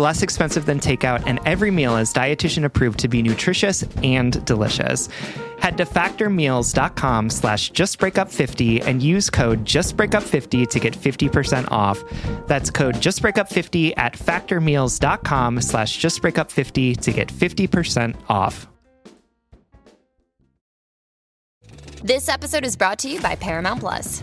less expensive than takeout, and every meal is dietitian approved to be nutritious and delicious. Head to factormeals.com/justbreakup50 and use code justbreakup50 to get 50% off. That's code justbreakup50 at factormeals.com/justbreakup50 to get 50% off. This episode is brought to you by Paramount+.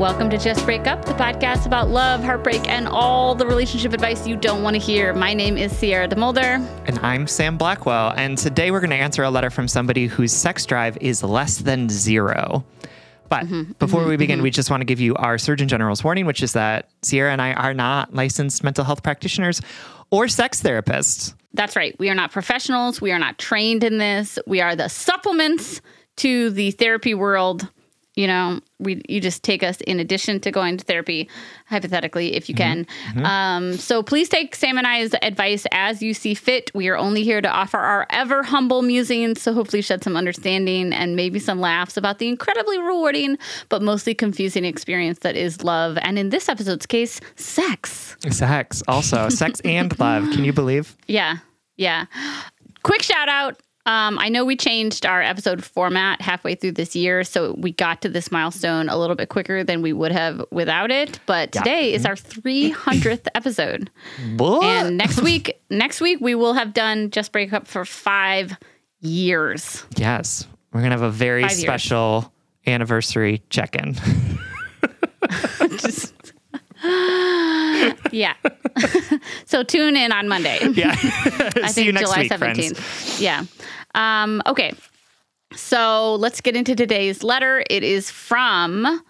Welcome to Just Break Up, the podcast about love, heartbreak, and all the relationship advice you don't want to hear. My name is Sierra De Mulder. And I'm Sam Blackwell. And today we're going to answer a letter from somebody whose sex drive is less than zero. But before we begin, we just want to give you our Surgeon General's warning, which is that Sierra and I are not licensed mental health practitioners or sex therapists. That's right. We are not professionals. We are not trained in this. We are the supplements to the therapy world. You know, you just take us in addition to going to therapy, hypothetically, if you can. So please take Sam and I's advice as you see fit. We are only here to offer our ever humble musings, so hopefully shed some understanding and maybe some laughs about the incredibly rewarding but mostly confusing experience that is love. And in this episode's case, sex. Sex also. Sex and love. Can you believe? Yeah. Quick shout out. I know we changed our episode format halfway through this year, so we got to this milestone a little bit quicker than we would have without it. But today is our 300th episode. And next week we will have done Just Break Up for 5 years. Yes. We're going to have a very special anniversary check-in. Yeah. So tune in on Monday. Yeah. I think July 17th. Friends. Yeah. Okay. So let's get into today's letter. It is from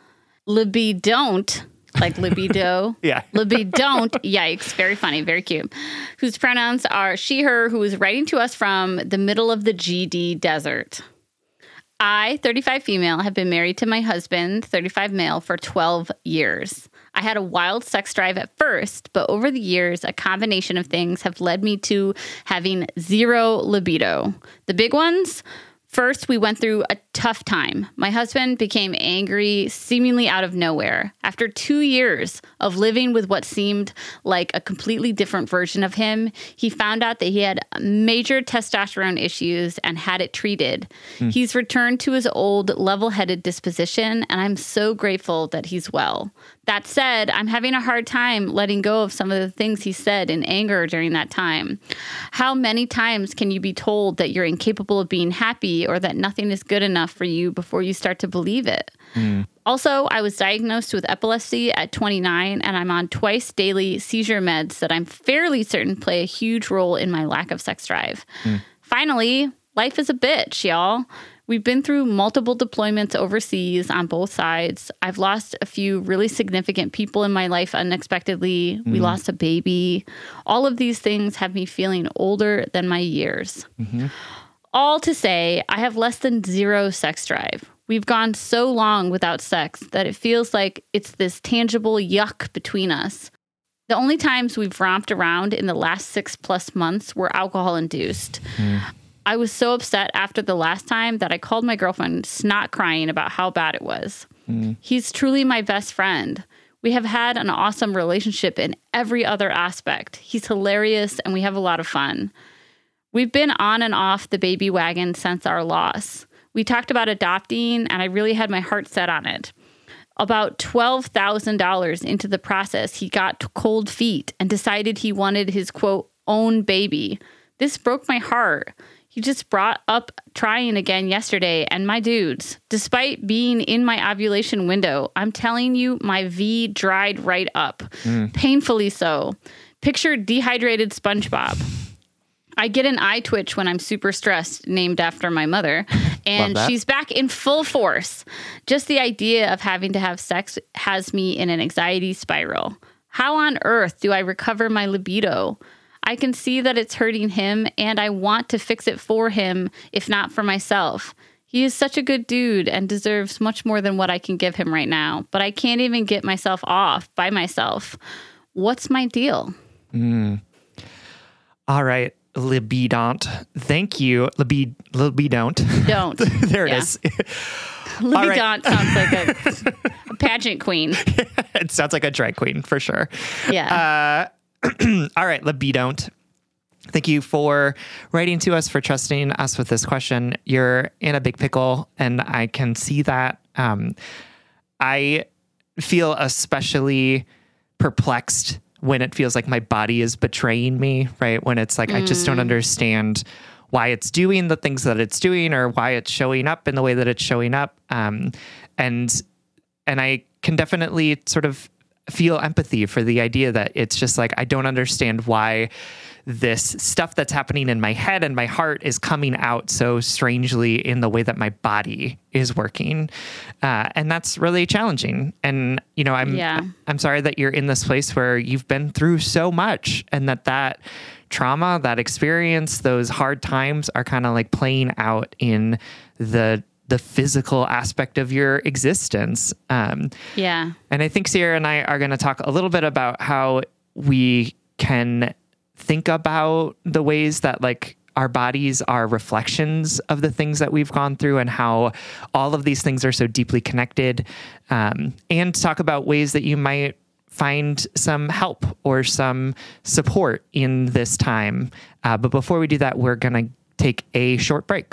Libidon't, like libido. Yeah. Libidon't. Yikes. Very funny. Very cute. Whose pronouns are she, her, who is writing to us from the middle of the GD desert. I, 35 female, have been married to my husband, 35 male, for 12 years. I had a wild sex drive at first, but over the years, a combination of things have led me to having zero libido. The big ones, first, we went through a tough time. My husband became angry, seemingly out of nowhere. After 2 years of living with what seemed like a completely different version of him, he found out that he had major testosterone issues and had it treated. He's returned to his old level-headed disposition, and I'm so grateful that he's well. That said, I'm having a hard time letting go of some of the things he said in anger during that time. How many times can you be told that you're incapable of being happy or that nothing is good enough for you before you start to believe it? Mm. Also, I was diagnosed with epilepsy at 29, and I'm on twice daily seizure meds that I'm fairly certain play a huge role in my lack of sex drive. Mm. Finally, life is a bitch, y'all. We've been through multiple deployments overseas on both sides. I've lost a few really significant people in my life unexpectedly. Mm-hmm. We lost a baby. All of these things have me feeling older than my years. Mm-hmm. All to say, I have less than zero sex drive. We've gone so long without sex that it feels like it's this tangible yuck between us. The only times we've romped around in the last 6+ months were alcohol-induced. Mm. I was so upset after the last time that I called my girlfriend, snot crying about how bad it was. Mm. He's truly my best friend. We have had an awesome relationship in every other aspect. He's hilarious, and we have a lot of fun. We've been on and off the baby wagon since our loss. We talked about adopting, and I really had my heart set on it. About $12,000 into the process, he got cold feet and decided he wanted his, quote, own baby. This broke my heart. He just brought up trying again yesterday, and my dudes, despite being in my ovulation window, I'm telling you, my V dried right up. Mm. Painfully so. Picture dehydrated SpongeBob. I get an eye twitch when I'm super stressed, named after my mother, and she's back in full force. Just the idea of having to have sex has me in an anxiety spiral. How on earth do I recover my libido? I can see that it's hurting him, and I want to fix it for him, if not for myself. He is such a good dude and deserves much more than what I can give him right now, but I can't even get myself off by myself. What's my deal? Mm. All right, libidont. Thank you. Libidont. Don't. There it is. Libidont sounds like a pageant queen. It sounds like a drag queen, for sure. Yeah. All right, libidont. Thank you for writing to us, for trusting us with this question. You're in a big pickle, and I can see that. I feel especially perplexed when it feels like my body is betraying me, right? When it's like, I just don't understand why it's doing the things that it's doing or why it's showing up in the way that it's showing up. And I can definitely sort of feel empathy for the idea that it's just like, I don't understand why this stuff that's happening in my head and my heart is coming out so strangely in the way that my body is working. And that's really challenging. And, you know, I'm sorry that you're in this place where you've been through so much, and that trauma, that experience, those hard times are kind of like playing out in the physical aspect of your existence. And I think Sierra and I are going to talk a little bit about how we can think about the ways that like our bodies are reflections of the things that we've gone through, and how all of these things are so deeply connected, and talk about ways that you might find some help or some support in this time. But before we do that, we're going to take a short break.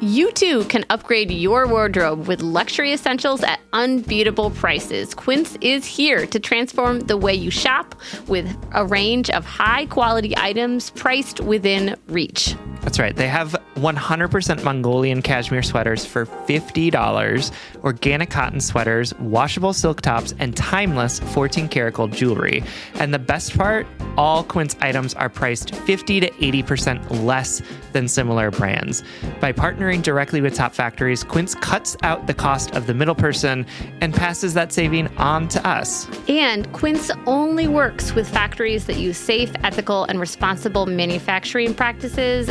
You too can upgrade your wardrobe with luxury essentials at unbeatable prices. Quince is here to transform the way you shop with a range of high-quality items priced within reach. That's right. They have 100% Mongolian cashmere sweaters for $50, organic cotton sweaters, washable silk tops, and timeless 14-karat gold jewelry. And the best part, all Quince items are priced 50 to 80% less than similar brands. By partnering directly with top factories, Quince cuts out the cost of the middle person and passes that saving on to us. And Quince only works with factories that use safe, ethical, and responsible manufacturing practices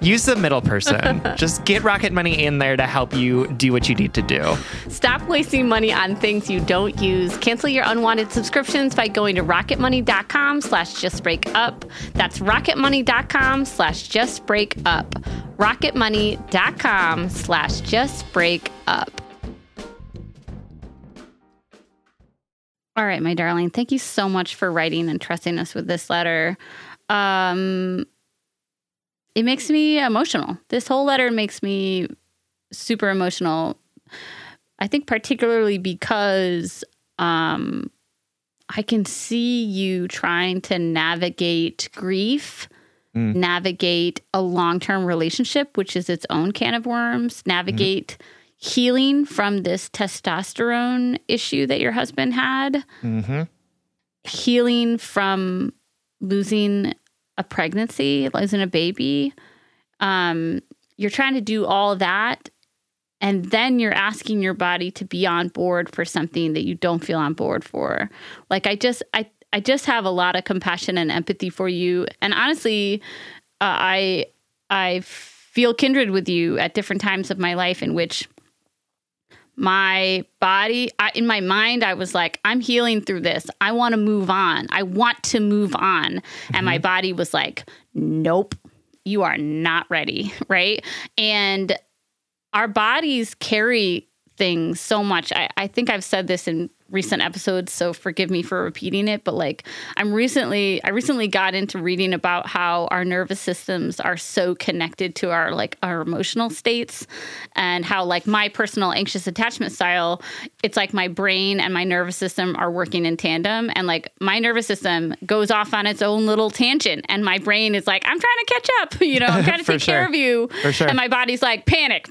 use the middle person. Just get Rocket Money in there to help you do what you need to do. Stop wasting money on things you don't use. Cancel your unwanted subscriptions by going to rocketmoney.com/justbreakup. That's rocketmoney.com/justbreakup. rocketmoney.com/justbreakup. All right, my darling. Thank you so much for writing and trusting us with this letter. It makes me emotional. This whole letter makes me super emotional. I think particularly because I can see you trying to navigate grief, navigate a long-term relationship, which is its own can of worms, navigate healing from this testosterone issue that your husband had, healing from losing a pregnancy, losing a baby. You're trying to do all that. And then you're asking your body to be on board for something that you don't feel on board for. Like, I just have a lot of compassion and empathy for you. And honestly, I feel kindred with you at different times of my life in which my body, in my mind, I was like, I'm healing through this. I want to move on. I want to move on. Mm-hmm. And my body was like, nope, you are not ready, right? And our bodies carry things so much. I think I've said this in recent episodes, so forgive me for repeating it, but like I recently got into reading about how our nervous systems are so connected to our emotional states, and how like my personal anxious attachment style, it's like my brain and my nervous system are working in tandem, and like my nervous system goes off on its own little tangent and my brain is like, I'm trying to catch up, I'm trying to take care of you. For sure. And my body's like, panic,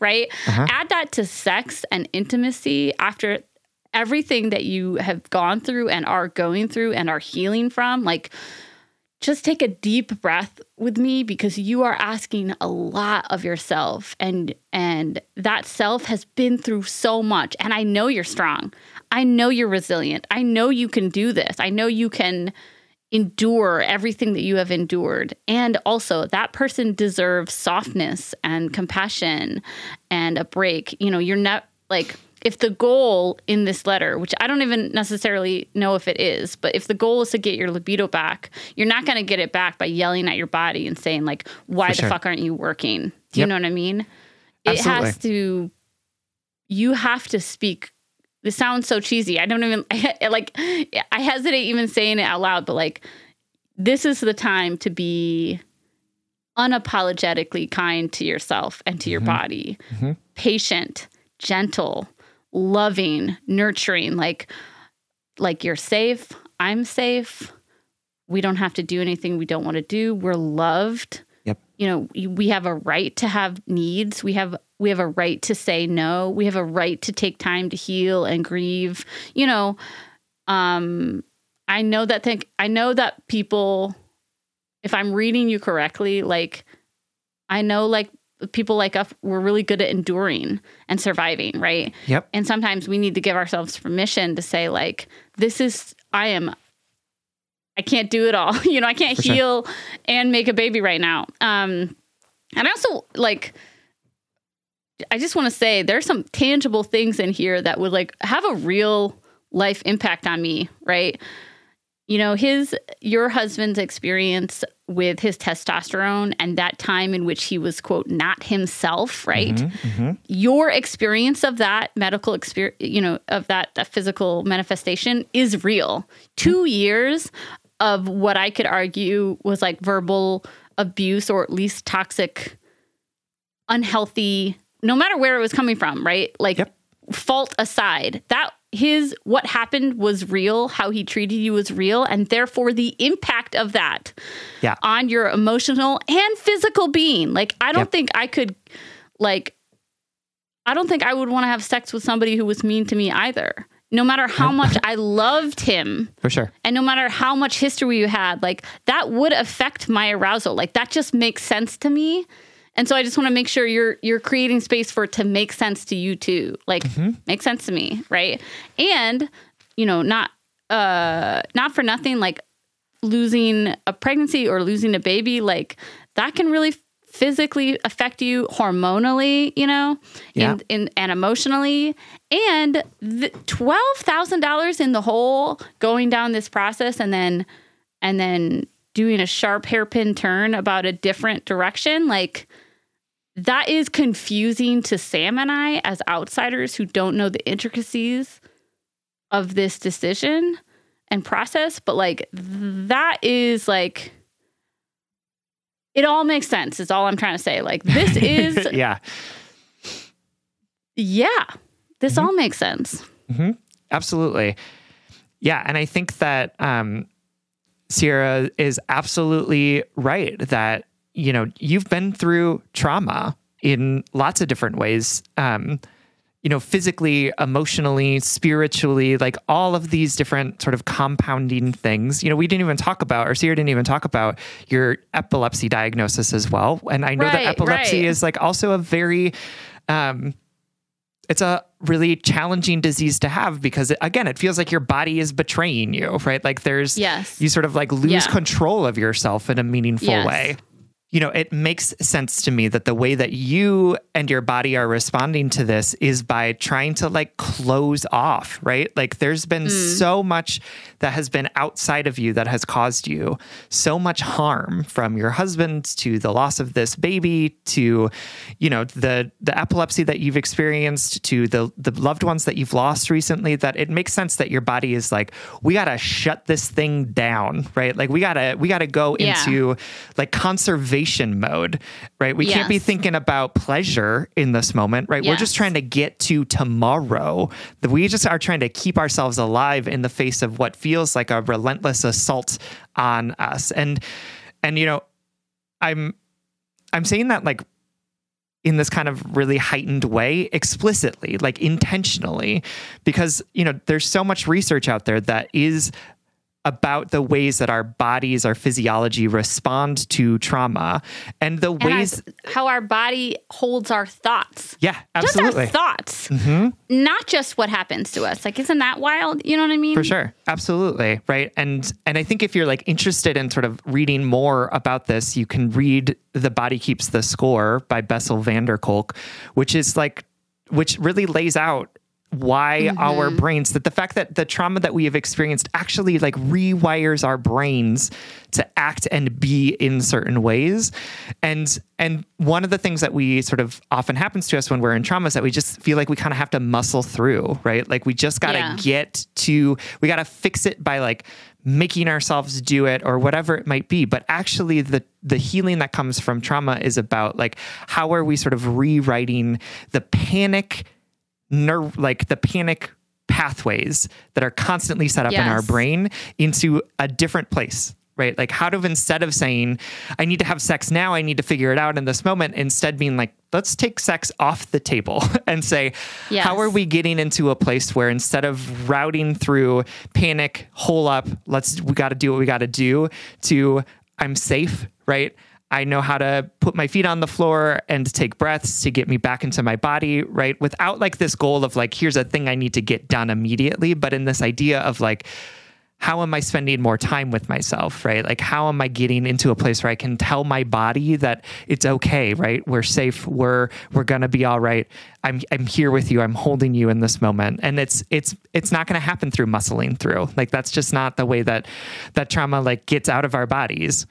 right? Uh-huh. Add that to sex and intimacy after everything that you have gone through and are going through and are healing from. Like, just take a deep breath with me, because you are asking a lot of yourself, and that self has been through so much. And I know you're strong. I know you're resilient. I know you can do this. I know you can endure everything that you have endured. And also, that person deserves softness and compassion and a break. You're not like, if the goal in this letter, which I don't even necessarily know if it is, but if the goal is to get your libido back, you're not going to get it back by yelling at your body and saying like, why the fuck aren't you working? Do you know what I mean? Absolutely. It has to, you have to speak. This sounds so cheesy. I hesitate even saying it out loud, but like, this is the time to be unapologetically kind to yourself and to your body, patient, gentle, loving, nurturing, like you're safe, I'm safe. We don't have to do anything we don't want to do. We're loved. Yep. You know, we have a right to have needs. We have a right to say no. We have a right to take time to heal and grieve. You know, I know that people, if I'm reading you correctly, people like us, we're really good at enduring and surviving, right? Yep. And sometimes we need to give ourselves permission to say, I can't do it all. You know, I can't heal and make a baby right now. And I also, I just want to say there's some tangible things in here that would, have a real life impact on me, right? You know, your husband's experience with his testosterone and that time in which he was, quote, not himself, right? Your experience of that medical experience, you know, of that physical manifestation is real. 2 years of what I could argue was verbal abuse, or at least toxic, unhealthy, no matter where it was coming from, right? Fault aside, what happened was real, how he treated you was real, and therefore the impact of that on your emotional and physical being. I don't think I would want to have sex with somebody who was mean to me either, no matter how much I loved him. For sure. And no matter how much history you had, that would affect my arousal. That just makes sense to me. And so I just want to make sure you're creating space for it to make sense to you too. Make sense to me, right? And, you know, not for nothing, losing a pregnancy or losing a baby, that can really physically affect you hormonally, you know, and emotionally. And the $12,000 in the hole going down this process and then doing a sharp hairpin turn about a different direction, that is confusing to Sam and I as outsiders who don't know the intricacies of this decision and process. But that is it all makes sense. Is all I'm trying to say. This is this all makes sense. Absolutely, yeah. And I think that Sierra is absolutely right that, you know, you've been through trauma in lots of different ways, you know, physically, emotionally, spiritually, all of these different sort of compounding things. You know, we didn't even talk about, or Sierra didn't even talk about, your epilepsy diagnosis as well. And I know that epilepsy is also a very, it's a really challenging disease to have because, again, it feels like your body is betraying you, right? You sort of lose control of yourself in a meaningful way. You know, it makes sense to me that the way that you and your body are responding to this is by trying to close off, right? There's been so much that has been outside of you that has caused you so much harm, from your husband to the loss of this baby to, you know, the epilepsy that you've experienced to the loved ones that you've lost recently, that it makes sense that your body is we got to shut this thing down, right? We got to go into conservation mode, right? We can't be thinking about pleasure in this moment, right? Yes. We're just trying to get to tomorrow. We just are trying to keep ourselves alive in the face of what feels like a relentless assault on us. And you know, I'm saying that in this kind of really heightened way, explicitly, intentionally, because, you know, there's so much research out there that is about the ways that our bodies, our physiology respond to trauma, and the ways how our body holds our thoughts. Yeah, absolutely. Just our thoughts, not just what happens to us. Isn't that wild? You know what I mean? For sure. Absolutely. Right. And I think if you're interested in sort of reading more about this, you can read The Body Keeps the Score by Bessel van der Kolk, which really lays out why our brains, that the fact that the trauma that we have experienced actually like rewires our brains to act and be in certain ways. And one of the things that we sort of often happens to us when we're in trauma is that we just feel like we kind of have to muscle through, right? Like we just got to we got to fix it by like making ourselves do it or whatever it might be. But actually the healing that comes from trauma is about like, how are we sort of rewriting the panic pathways that are constantly set up in our brain into a different place, right? Like how to, instead of saying, I need to have sex now, I need to figure it out in this moment, instead being like, let's take sex off the table and say, how are we getting into a place where instead of routing through panic, hole up, we got to do what we got to do, to I'm safe, right? I know how to put my feet on the floor and take breaths to get me back into my body, right? Without like this goal of like, here's a thing I need to get done immediately, but in this idea of like, how am I spending more time with myself, right? Like, how am I getting into a place where I can tell my body that it's okay, right? We're safe. We're going to be all right. I'm here with you. I'm holding you in this moment. And it's not going to happen through muscling through. Like, that's just not the way that trauma like gets out of our bodies.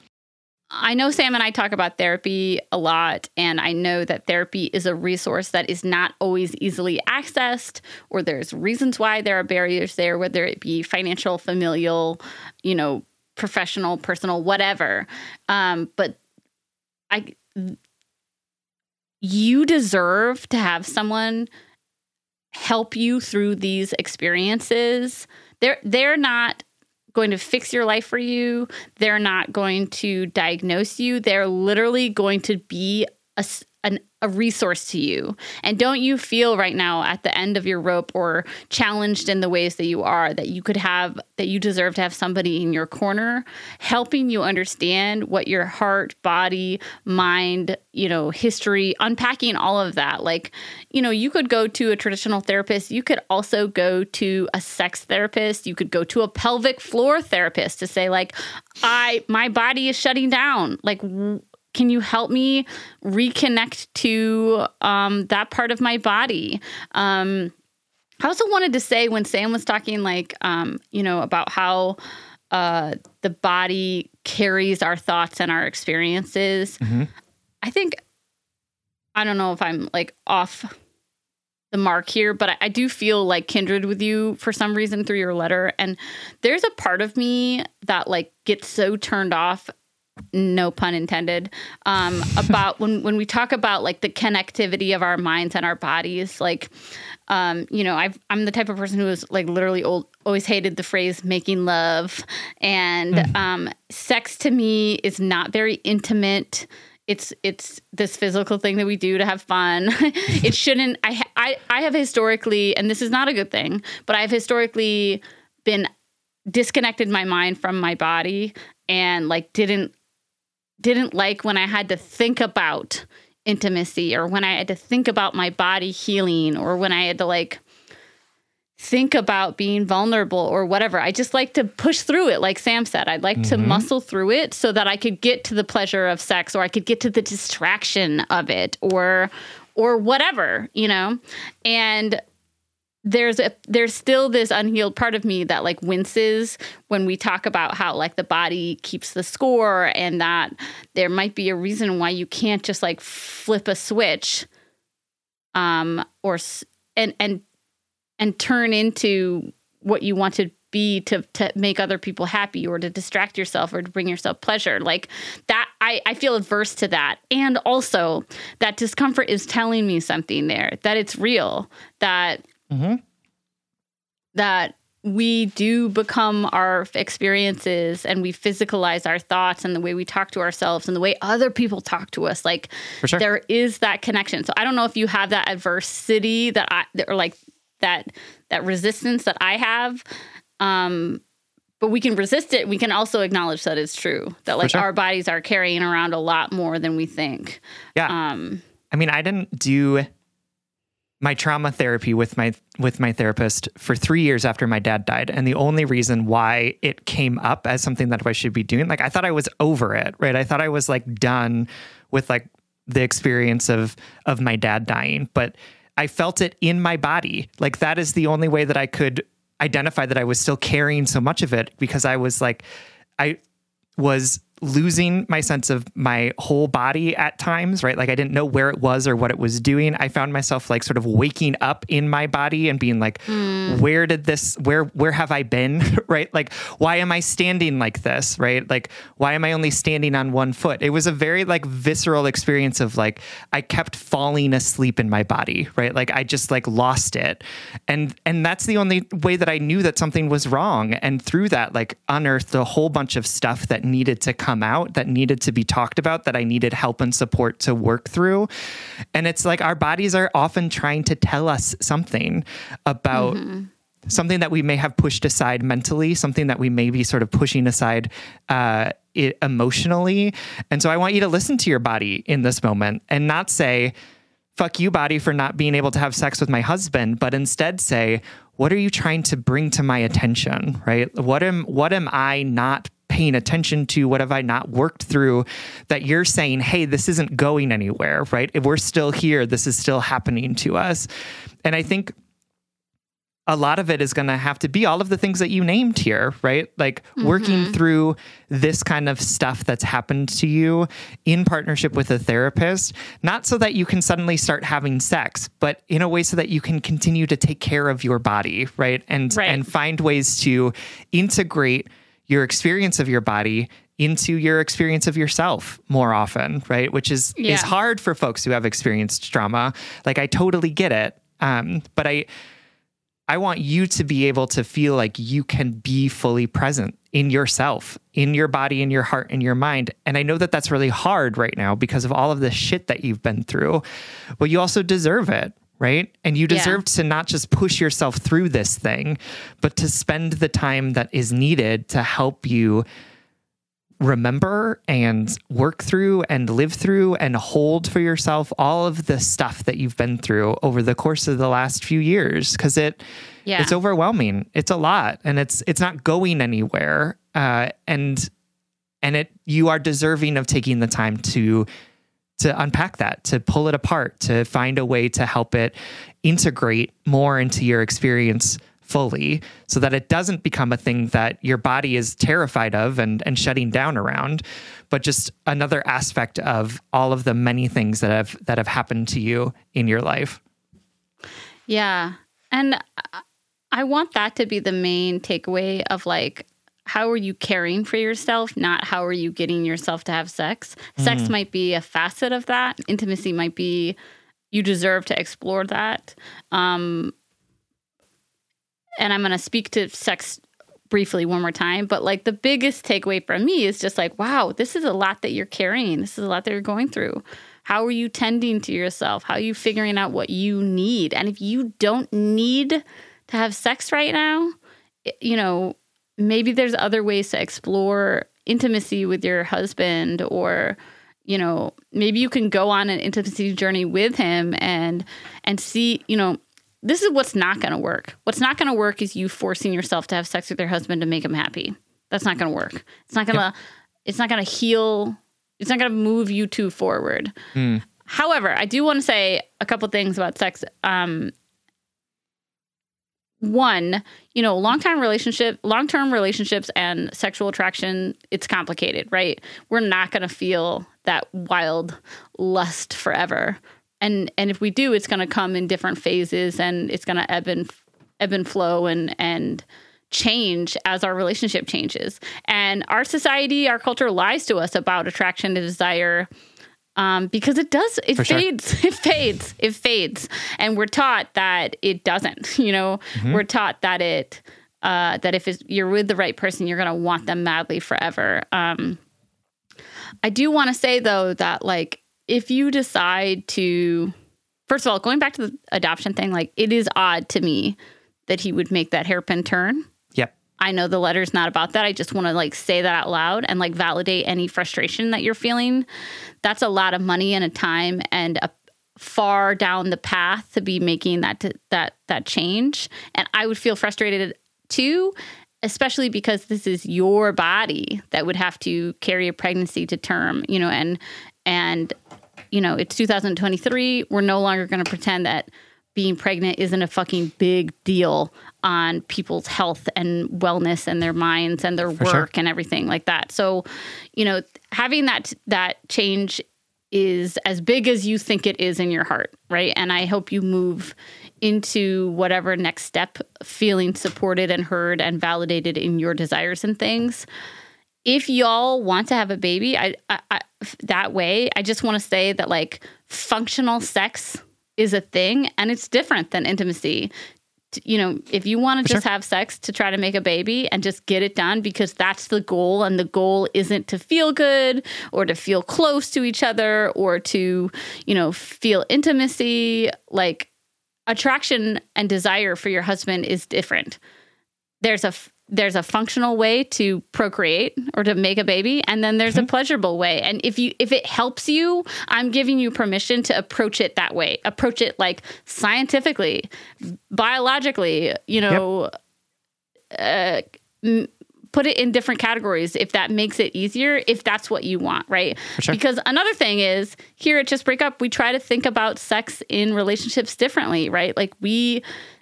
I know Sam and I talk about therapy a lot, and I know that therapy is a resource that is not always easily accessed, or there's reasons why there are barriers there, whether it be financial, familial, professional, personal, whatever. You deserve to have someone help you through these experiences. They're not going to fix your life for you. They're not going to diagnose you. They're literally going to be a resource to you. And don't you feel right now at the end of your rope or challenged in the ways that you are, that you deserve to have somebody in your corner helping you understand what your heart, body, mind, history, unpacking all of that. Like, you could go to a traditional therapist. You could also go to a sex therapist. You could go to a pelvic floor therapist to say like, my body is shutting down. Like, can you help me reconnect to that part of my body? I also wanted to say, when Sam was talking like, about how the body carries our thoughts and our experiences, I think, I don't know if I'm like off the mark here, but I do feel like kindred with you for some reason through your letter. And there's a part of me that like gets so turned off, no pun intended, about when we talk about like the connectivity of our minds and our bodies, like, I'm the type of person who is like literally always hated the phrase making love, and sex to me is not very intimate. It's this physical thing that we do to have fun. It shouldn't, I have historically, and this is not a good thing, but I've historically been disconnected my mind from my body, and like didn't like when I had to think about intimacy, or when I had to think about my body healing, or when I had to like think about being vulnerable or whatever. I just like to push through it. Like Sam said, I'd like to muscle through it so that I could get to the pleasure of sex, or I could get to the distraction of it, or whatever, and there's still this unhealed part of me that like winces when we talk about how like the body keeps the score, and that there might be a reason why you can't just like flip a switch, or turn into what you want to be to make other people happy, or to distract yourself, or to bring yourself pleasure. Like that, I feel adverse to that, and also that discomfort is telling me something there, that it's real, that. That we do become our experiences, and we physicalize our thoughts and the way we talk to ourselves and the way other people talk to us. Like, there is that connection. So I don't know if you have that adversity that resistance that I have, but we can resist it. We can also acknowledge that it's true, that like our bodies are carrying around a lot more than we think. Yeah. I didn't do my trauma therapy with my therapist for 3 years after my dad died. And the only reason why it came up as something that I should be doing, like I thought I was over it, right? I thought I was like done with like the experience of my dad dying. But I felt it in my body. Like, that is the only way that I could identify that I was still carrying so much of it, because I was like, I was losing my sense of my whole body at times, right? Like, I didn't know where it was or what it was doing. I found myself like sort of waking up in my body and being like, where have I been? Right? Like, why am I standing like this? Right? Like, why am I only standing on one foot? It was a very like visceral experience of like, I kept falling asleep in my body, right? Like, I just like lost it. And that's the only way that I knew that something was wrong. And through that, like, unearthed a whole bunch of stuff that needed to come out, that needed to be talked about, that I needed help and support to work through. And it's like, our bodies are often trying to tell us something about something that we may have pushed aside mentally, something that we may be sort of pushing aside emotionally. And so I want you to listen to your body in this moment and not say, fuck you, body, for not being able to have sex with my husband, but instead say, what are you trying to bring to my attention, right? What am I not paying attention to? What have I not worked through that you're saying, hey, this isn't going anywhere, right? If we're still here, this is still happening to us. And I think a lot of it is going to have to be all of the things that you named here, right? Like working through this kind of stuff that's happened to you in partnership with a therapist, not so that you can suddenly start having sex, but in a way so that you can continue to take care of your body, right? And find ways to integrate your experience of your body into your experience of yourself more often, right? Which is hard for folks who have experienced trauma. Like, I totally get it. But I want you to be able to feel like you can be fully present in yourself, in your body, in your heart, in your mind. And I know that that's really hard right now because of all of the shit that you've been through, but you also deserve it, right? And you deserve to not just push yourself through this thing, but to spend the time that is needed to help you remember and work through and live through and hold for yourself all of the stuff that you've been through over the course of the last few years, because it's overwhelming. It's a lot, and it's not going anywhere. And you are deserving of taking the time to unpack that, to pull it apart, to find a way to help it integrate more into your experience fully so that it doesn't become a thing that your body is terrified of and shutting down around, but just another aspect of all of the many things that have happened to you in your life. Yeah. And I want that to be the main takeaway of like, how are you caring for yourself? Not how are you getting yourself to have sex? Sex might be a facet of that. Intimacy might be, you deserve to explore that. And I'm going to speak to sex briefly one more time. But like, the biggest takeaway from me is just like, wow, this is a lot that you're carrying. This is a lot that you're going through. How are you tending to yourself? How are you figuring out what you need? And if you don't need to have sex right now, you know, maybe there's other ways to explore intimacy with your husband, or, you know, maybe you can go on an intimacy journey with him and see, you know, this is what's not going to work. What's not going to work is you forcing yourself to have sex with your husband to make him happy. That's not going to work. It's not going to heal. It's not going to move you two forward. However, I do want to say a couple things about sex. One, you know, long-term relationships and sexual attraction, it's complicated, right? We're not going to feel that wild lust forever. And if we do, it's going to come in different phases, and it's going to ebb and flow and change as our relationship changes. And our society, our culture lies to us about attraction and desire, because it does, it fades. And we're taught that it doesn't, you know, we're taught that that if you're with the right person, you're going to want them madly forever. I do want to say though, that like, if you decide to, first of all, going back to the adoption thing, like, it is odd to me that he would make that hairpin turn. I know the letter's not about that. I just want to like say that out loud and like validate any frustration that you're feeling. That's a lot of money and a time and a far down the path to be making that change. And I would feel frustrated too, especially because this is your body that would have to carry a pregnancy to term, you know, and you know, it's 2023. We're no longer going to pretend that being pregnant isn't a fucking big deal on people's health and wellness and their minds and their work and everything like that. So, you know, having that change is as big as you think it is in your heart, right? And I hope you move into whatever next step feeling supported and heard and validated in your desires and things. If y'all want to have a baby I just want to say that, like, functional sex is a thing, and it's different than intimacy. You know, if you want to just have sex to try to make a baby and just get it done because that's the goal, and the goal isn't to feel good or to feel close to each other or to, you know, feel intimacy, like, attraction and desire for your husband is different. There's a functional way to procreate or to make a baby, and then there's a pleasurable way. And if it helps you, I'm giving you permission to approach it that way. Approach it, like, scientifically, biologically, you know, put it in different categories if that makes it easier, if that's what you want, right? Because another thing is, here at Just Break Up, we try to think about sex in relationships differently, right? Like,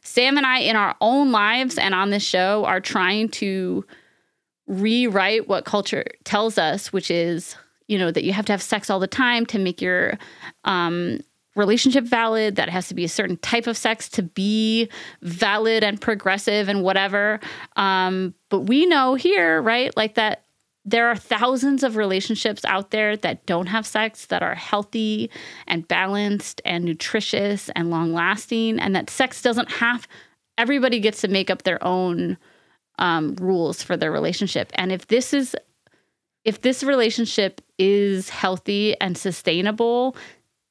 Sam and I, in our own lives and on this show, are trying to rewrite what culture tells us, which is, you know, that you have to have sex all the time to make your relationship valid, that it has to be a certain type of sex to be valid and progressive and whatever. But we know here, right, like, that there are thousands of relationships out there that don't have sex, that are healthy and balanced and nutritious and long-lasting, and that sex doesn't have – everybody gets to make up their own rules for their relationship. And if this relationship is healthy and sustainable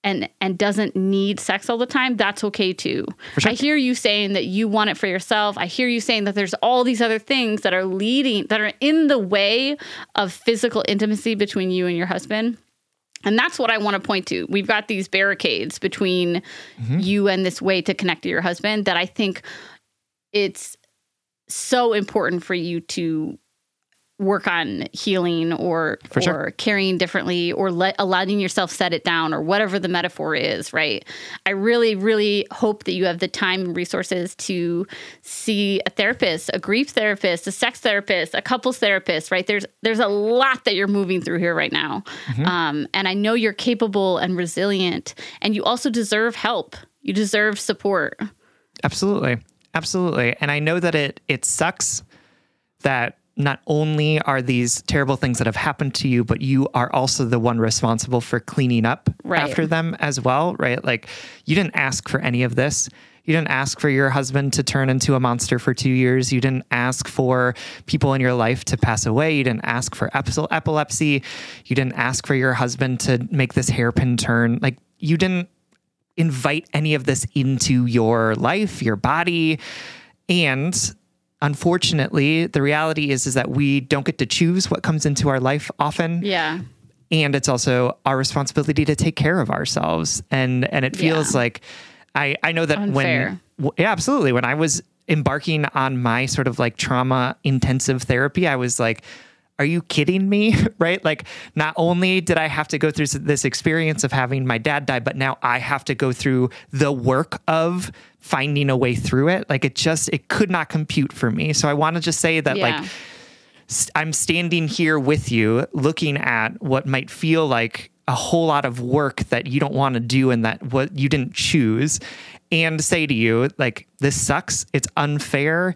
and doesn't need sex all the time, that's okay too. I hear you saying that you want it for yourself. I hear you saying that there's all these other things that are in the way of physical intimacy between you and your husband. And that's what I want to point to. We've got these barricades between you and this way to connect to your husband that I think it's so important for you to work on healing or caring differently or allowing yourself set it down or whatever the metaphor is, right? I really, really hope that you have the time and resources to see a therapist, a grief therapist, a sex therapist, a couples therapist, right? There's a lot that you're moving through here right now. And I know you're capable and resilient, and you also deserve help. You deserve support. Absolutely. And I know that it sucks that not only are these terrible things that have happened to you, but you are also the one responsible for cleaning up after them as well, right? Like, you didn't ask for any of this. You didn't ask for your husband to turn into a monster for 2 years. You didn't ask for people in your life to pass away. You didn't ask for epilepsy. You didn't ask for your husband to make this hairpin turn. Like, you didn't invite any of this into your life, your body, and unfortunately, the reality is that we don't get to choose what comes into our life often. Yeah. And it's also our responsibility to take care of ourselves. And it feels like I know that unfair. Absolutely. When I was embarking on my sort of, like, trauma intensive therapy, I was like, are you kidding me? Right? Like, not only did I have to go through this experience of having my dad die, but now I have to go through the work of finding a way through it. Like, it could not compute for me. So I want to just say that, like, I'm standing here with you looking at what might feel like a whole lot of work that you don't want to do and that what you didn't choose, and say to you, like, this sucks. It's unfair,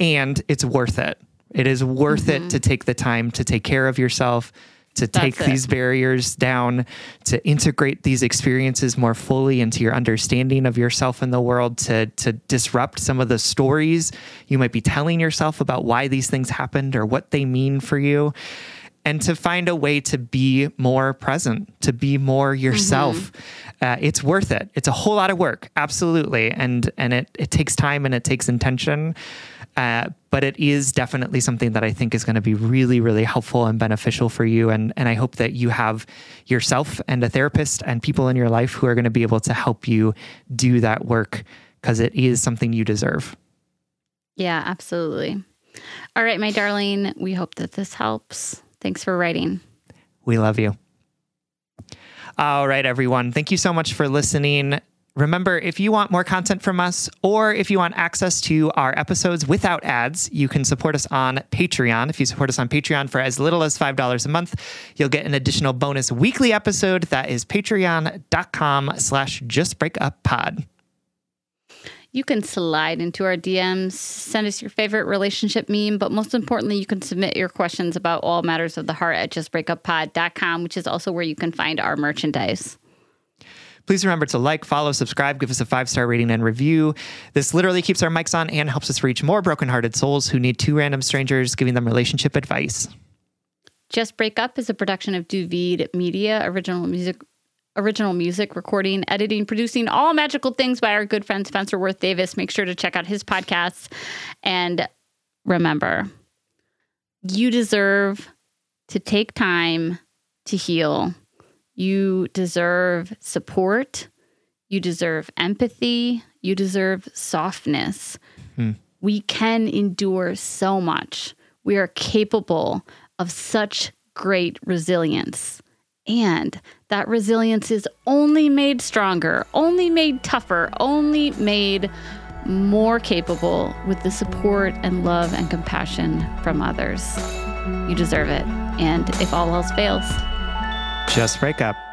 and it's worth it. It is worth it to take the time to take care of yourself, to take these barriers down, to integrate these experiences more fully into your understanding of yourself and the world, to disrupt some of the stories you might be telling yourself about why these things happened or what they mean for you, and to find a way to be more present, to be more yourself. It's worth it. It's a whole lot of work, absolutely. And it takes time and it takes intention. But it is definitely something that I think is going to be really, really helpful and beneficial for you. And I hope that you have yourself and a therapist and people in your life who are going to be able to help you do that work, because it is something you deserve. Yeah, absolutely. All right, my darling, we hope that this helps. Thanks for writing. We love you. All right, everyone. Thank you so much for listening. Remember, if you want more content from us, or if you want access to our episodes without ads, you can support us on Patreon. If you support us on Patreon for as little as $5 a month, you'll get an additional bonus weekly episode. That is patreon.com/justbreakuppod. You can slide into our DMs, send us your favorite relationship meme, but most importantly, you can submit your questions about all matters of the heart at justbreakuppod.com, which is also where you can find our merchandise. Please remember to like, follow, subscribe, give us a 5-star rating and review. This literally keeps our mics on and helps us reach more brokenhearted souls who need two random strangers giving them relationship advice. Just Break Up is a production of Du Vide Media, original music, recording, editing, producing, all magical things by our good friend Spencer Worth Davis. Make sure to check out his podcasts. And remember, you deserve to take time to heal. You deserve support. You deserve empathy. You deserve softness. Mm. We can endure so much. We are capable of such great resilience. And that resilience is only made stronger, only made tougher, only made more capable with the support and love and compassion from others. You deserve it. And if all else fails, just break up.